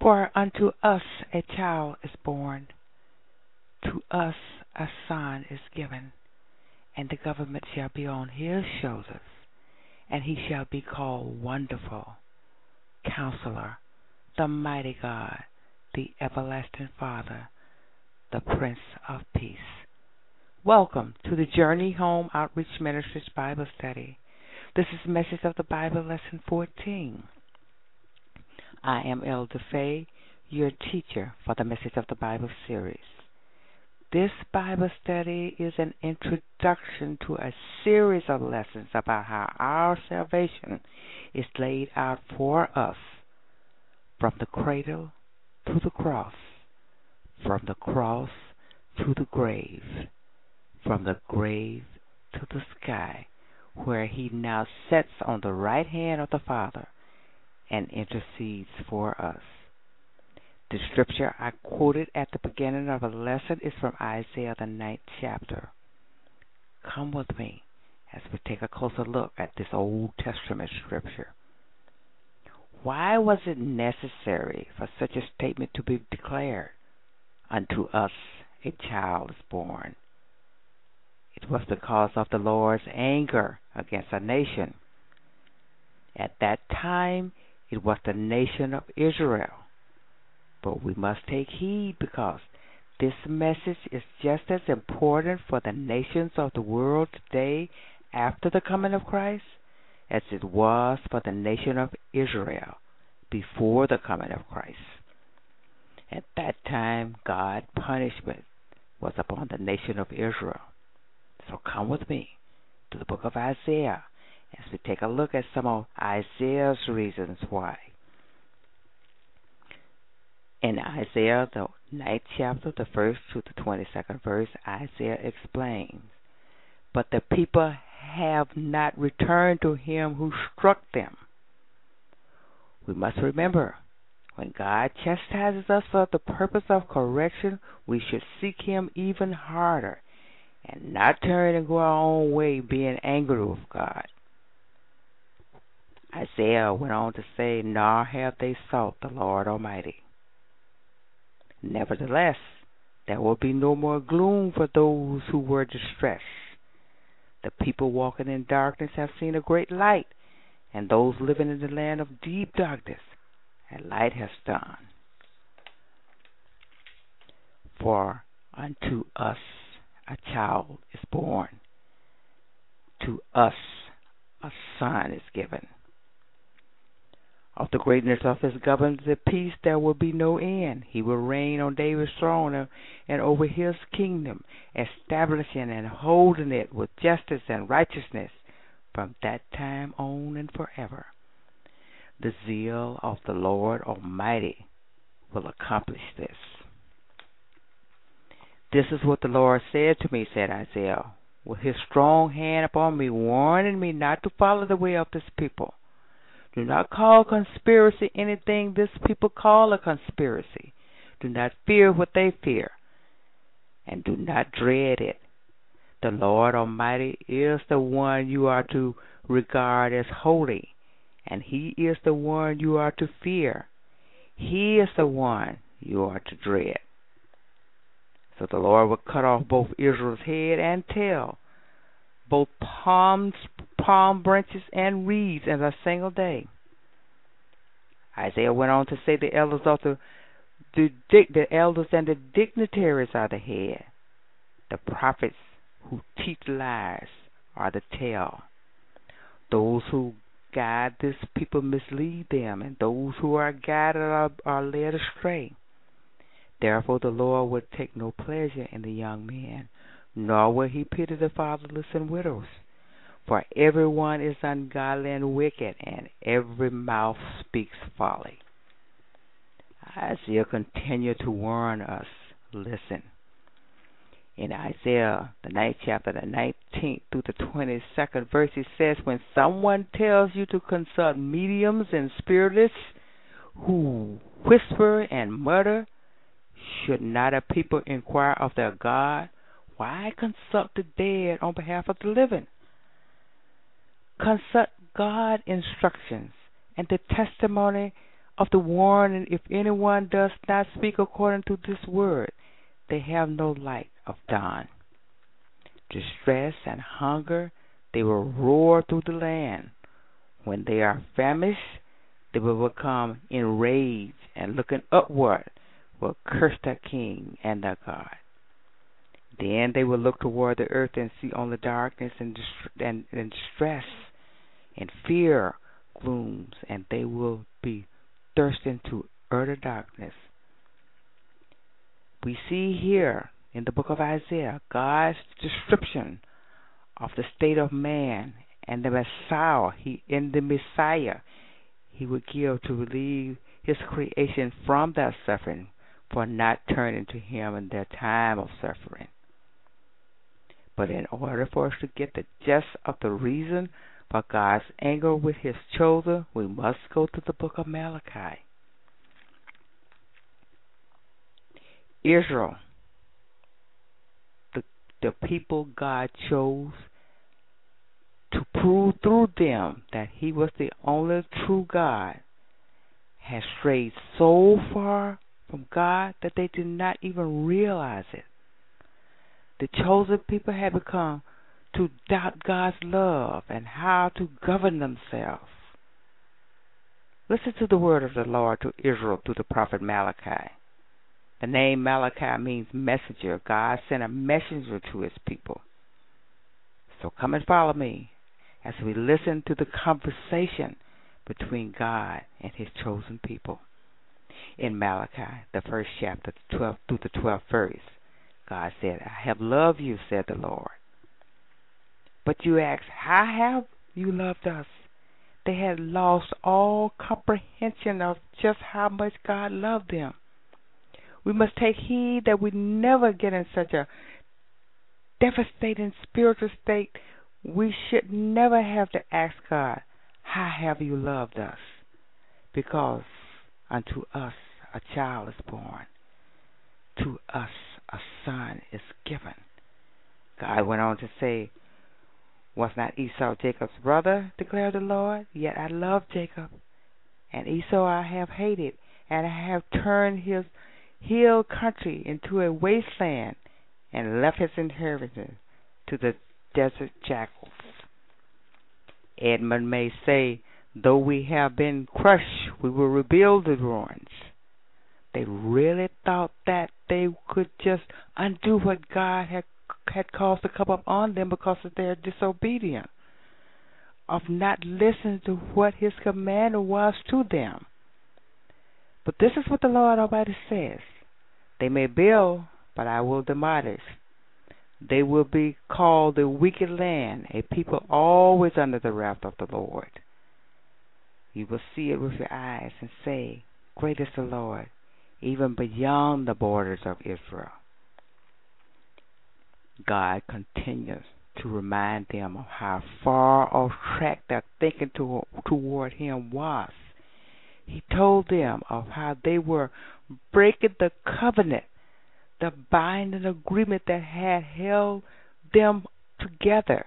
For unto us a child is born, to us a son is given, and the government shall be on his shoulders, and he shall be called Wonderful, Counselor, the Mighty God, the Everlasting Father, the Prince of Peace. Welcome to the Journey Home Outreach Ministries Bible Study. This is Message of the Bible, Lesson 14. I am Elder Faye, your teacher for the Message of the Bible series. This Bible study is an introduction to a series of lessons about how our salvation is laid out for us from the cradle to the cross, from the cross to the grave, from the grave to the sky, where he now sits on the right hand of the Father and intercedes for us. The scripture I quoted at the beginning of the lesson is from Isaiah, the 9th chapter. Come with me as we take a closer look at this Old Testament scripture. Why was it necessary for such a statement to be declared? Unto us a child is born. It was because of the Lord's anger against a nation. At that time, it was the nation of Israel. But we must take heed, because this message is just as important for the nations of the world today after the coming of Christ as it was for the nation of Israel before the coming of Christ. At that time, God's punishment was upon the nation of Israel. So come with me to the book of Isaiah as we take a look at some of Isaiah's reasons why. In Isaiah, the 9th chapter, the 1st to the 22nd verse, Isaiah explains, "But the people have not returned to him who struck them." We must remember, when God chastises us for the purpose of correction, we should seek him even harder and not turn and go our own way being angry with God. Isaiah went on to say, "Nor have they sought the Lord Almighty." Nevertheless, there will be no more gloom for those who were distressed. The people walking in darkness have seen a great light, and those living in the land of deep darkness, a light has dawned. For unto us a child is born, to us a son is given. Of the greatness of his government and peace there will be no end. He will reign on David's throne and over his kingdom, establishing and holding it with justice and righteousness from that time on and forever. The zeal of the Lord Almighty will accomplish this. "This is what the Lord said to me," said Isaiah, "with his strong hand upon me, warning me not to follow the way of this people. Do not call conspiracy anything this people call a conspiracy. Do not fear what they fear, and do not dread it. The Lord Almighty is the one you are to regard as holy, and he is the one you are to fear. He is the one you are to dread." So the Lord will cut off both Israel's head and tail, both palm branches and reeds in a single day. Isaiah went on to say the elders and the dignitaries are the head. The prophets who teach lies are the tail. Those who guide this people mislead them, and those who are guided are led astray. Therefore the Lord will take no pleasure in the young men, nor will he pity the fatherless and widows. For everyone is ungodly and wicked, and every mouth speaks folly. Isaiah continued to warn us. Listen. In Isaiah, the 9th chapter, the 19th through the 22nd verse, he says, "When someone tells you to consult mediums and spiritists who whisper and mutter, should not a people inquire of their God? Why consult the dead on behalf of the living? Consult God's instructions and the testimony of the warning, if anyone does not speak according to this word, they have no light of dawn. Distress and hunger, they will roar through the land. When they are famished, they will become enraged, and looking upward, will curse their king and their God. Then they will look toward the earth and see only darkness and distress and fear, glooms, and they will be thirsting to utter darkness. We see here in the book of Isaiah God's description of the state of man and the Messiah. He would give to relieve his creation from that suffering for not turning to him in their time of suffering. But in order for us to get the gist of the reason for God's anger with his children, we must go to the book of Malachi. Israel, the people God chose to prove through them that he was the only true God, has strayed so far from God that they did not even realize it. The chosen people had become to doubt God's love and how to govern themselves. Listen to the word of the Lord to Israel through the prophet Malachi. The name Malachi means messenger. God sent a messenger to his people. So come and follow me as we listen to the conversation between God and his chosen people. In Malachi, the first chapter, 12 through the 12th verse, God said, "I have loved you, said the Lord. But you ask, how have you loved us?" They had lost all comprehension of just how much God loved them. We must take heed that we never get in such a devastating spiritual state. We should never have to ask God, "How have you loved us?" Because unto us a child is born. To us a son is given. God went on to say, "Was not Esau Jacob's brother, declared the Lord? Yet I love Jacob, and Esau I have hated, and I have turned his hill country into a wasteland, and left his inheritance to the desert jackals." Edmund may say, "Though we have been crushed, we will rebuild the ruins." They really thought that they could just undo what God had caused to come up on them because of their disobedience, of not listening to what his command was to them. But this is what the Lord Almighty says: "They may build, but I will demolish. They will be called the wicked land, a people always under the wrath of the Lord. You will see it with your eyes and say, 'Great is the Lord, even beyond the borders of Israel.'" God continues to remind them of how far off track their thinking toward him was. He told them of how they were breaking the covenant, the binding agreement that had held them together,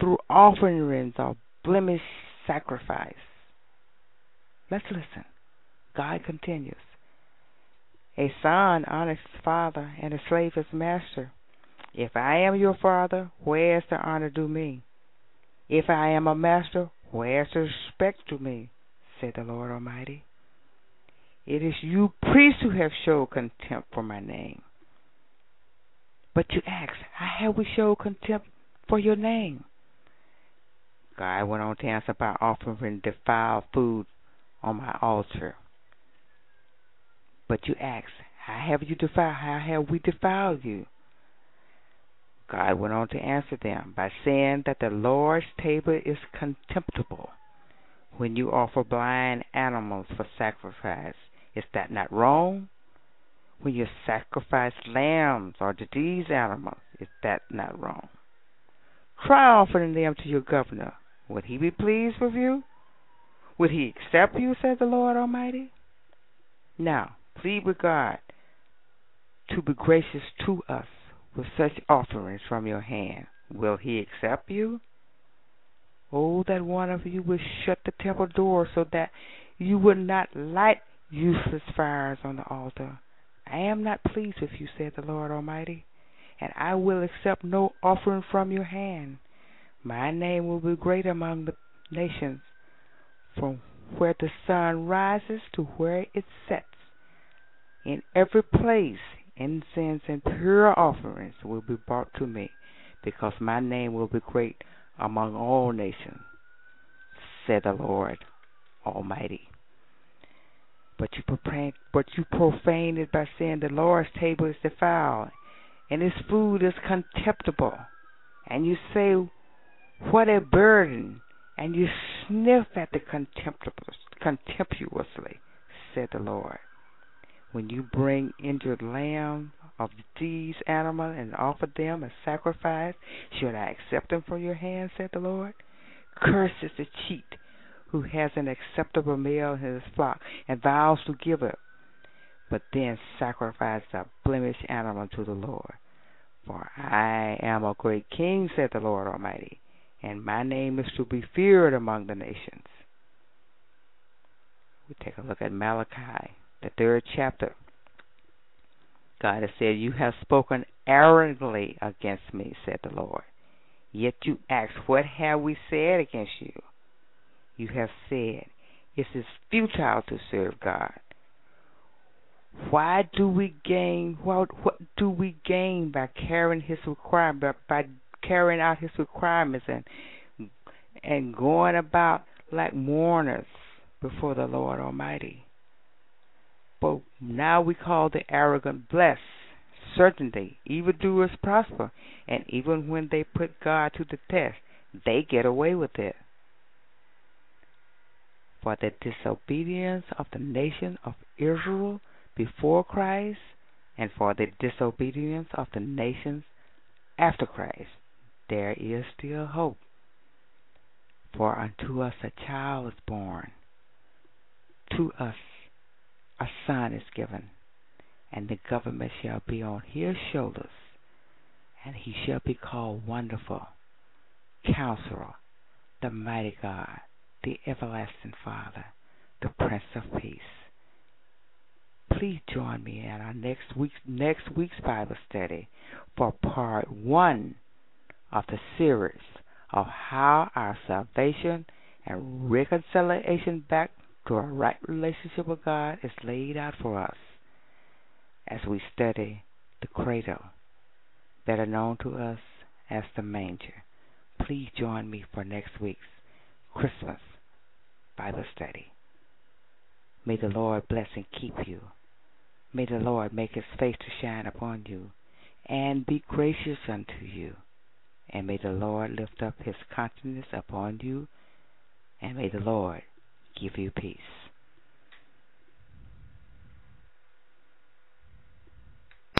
through offerings of blemished sacrifice. Let's listen. God continues. "A son honors his father, and a slave his master. If I am your father, where is the honor due me? If I am a master, where is the respect due me?" said the Lord Almighty. "It is you priests who have showed contempt for my name. But you ask, how have we showed contempt for your name?" God went on to answer by offering defiled food on my altar. "But you ask, how have we defiled you?" God went on to answer them by saying that the Lord's table is contemptible. "When you offer blind animals for sacrifice, is that not wrong? When you sacrifice lambs or diseased animals, is that not wrong? Try offering them to your governor. Would he be pleased with you? Would he accept you?" said the Lord Almighty. "Now plead with God to be gracious to us with such offerings from your hand. Will he accept you? Oh, that one of you would shut the temple door so that You will not light useless fires on the altar. I am not pleased with you, said the Lord Almighty, and I will accept no offering from your hand. My name will be great among the nations, from where the sun rises to where it sets. In every place, incense and pure offerings will be brought to me, because my name will be great among all nations, said the Lord Almighty. But you profaned it by saying the Lord's table is defiled, and his food is contemptible. And you say, what a burden! And you sniff at the contemptuously, said the Lord. When you bring injured lamb of these animals and offer them as sacrifice, should I accept them from your hand, said the Lord? Cursed is the cheat who has an acceptable male in his flock and vows to give up, but then sacrifice a blemished animal to the Lord. For I am a great king, said the Lord Almighty, and my name is to be feared among the nations. We take a look at Malachi, the third chapter. God has said, you have spoken arrogantly against me, said the Lord. Yet you ask, what have we said against you? You have said, it is futile to serve God. What do we gain by carrying his requirement, by carrying out his requirements and going about like mourners before the Lord Almighty? But now we call the arrogant blessed. Certainly, evildoers prosper, and even when they put God to the test, they get away with it. For the disobedience of the nation of Israel before Christ, and for the disobedience of the nations after Christ, there is still hope. For unto us a child is born, to us a son is given, and the government shall be on his shoulders, and he shall be called Wonderful, Counselor, the Mighty God, the Everlasting Father, the Prince of Peace. Please join me at our next week's Bible study for part 1 of the series of how our salvation and reconciliation back to a right relationship with God is laid out for us as we study the cradle, better known to us as the manger. Please join me for next week's Christmas Bible study. May the Lord bless and keep you. May the Lord make his face to shine upon you and be gracious unto you. And may the Lord lift up his countenance upon you, and may the Lord give you peace.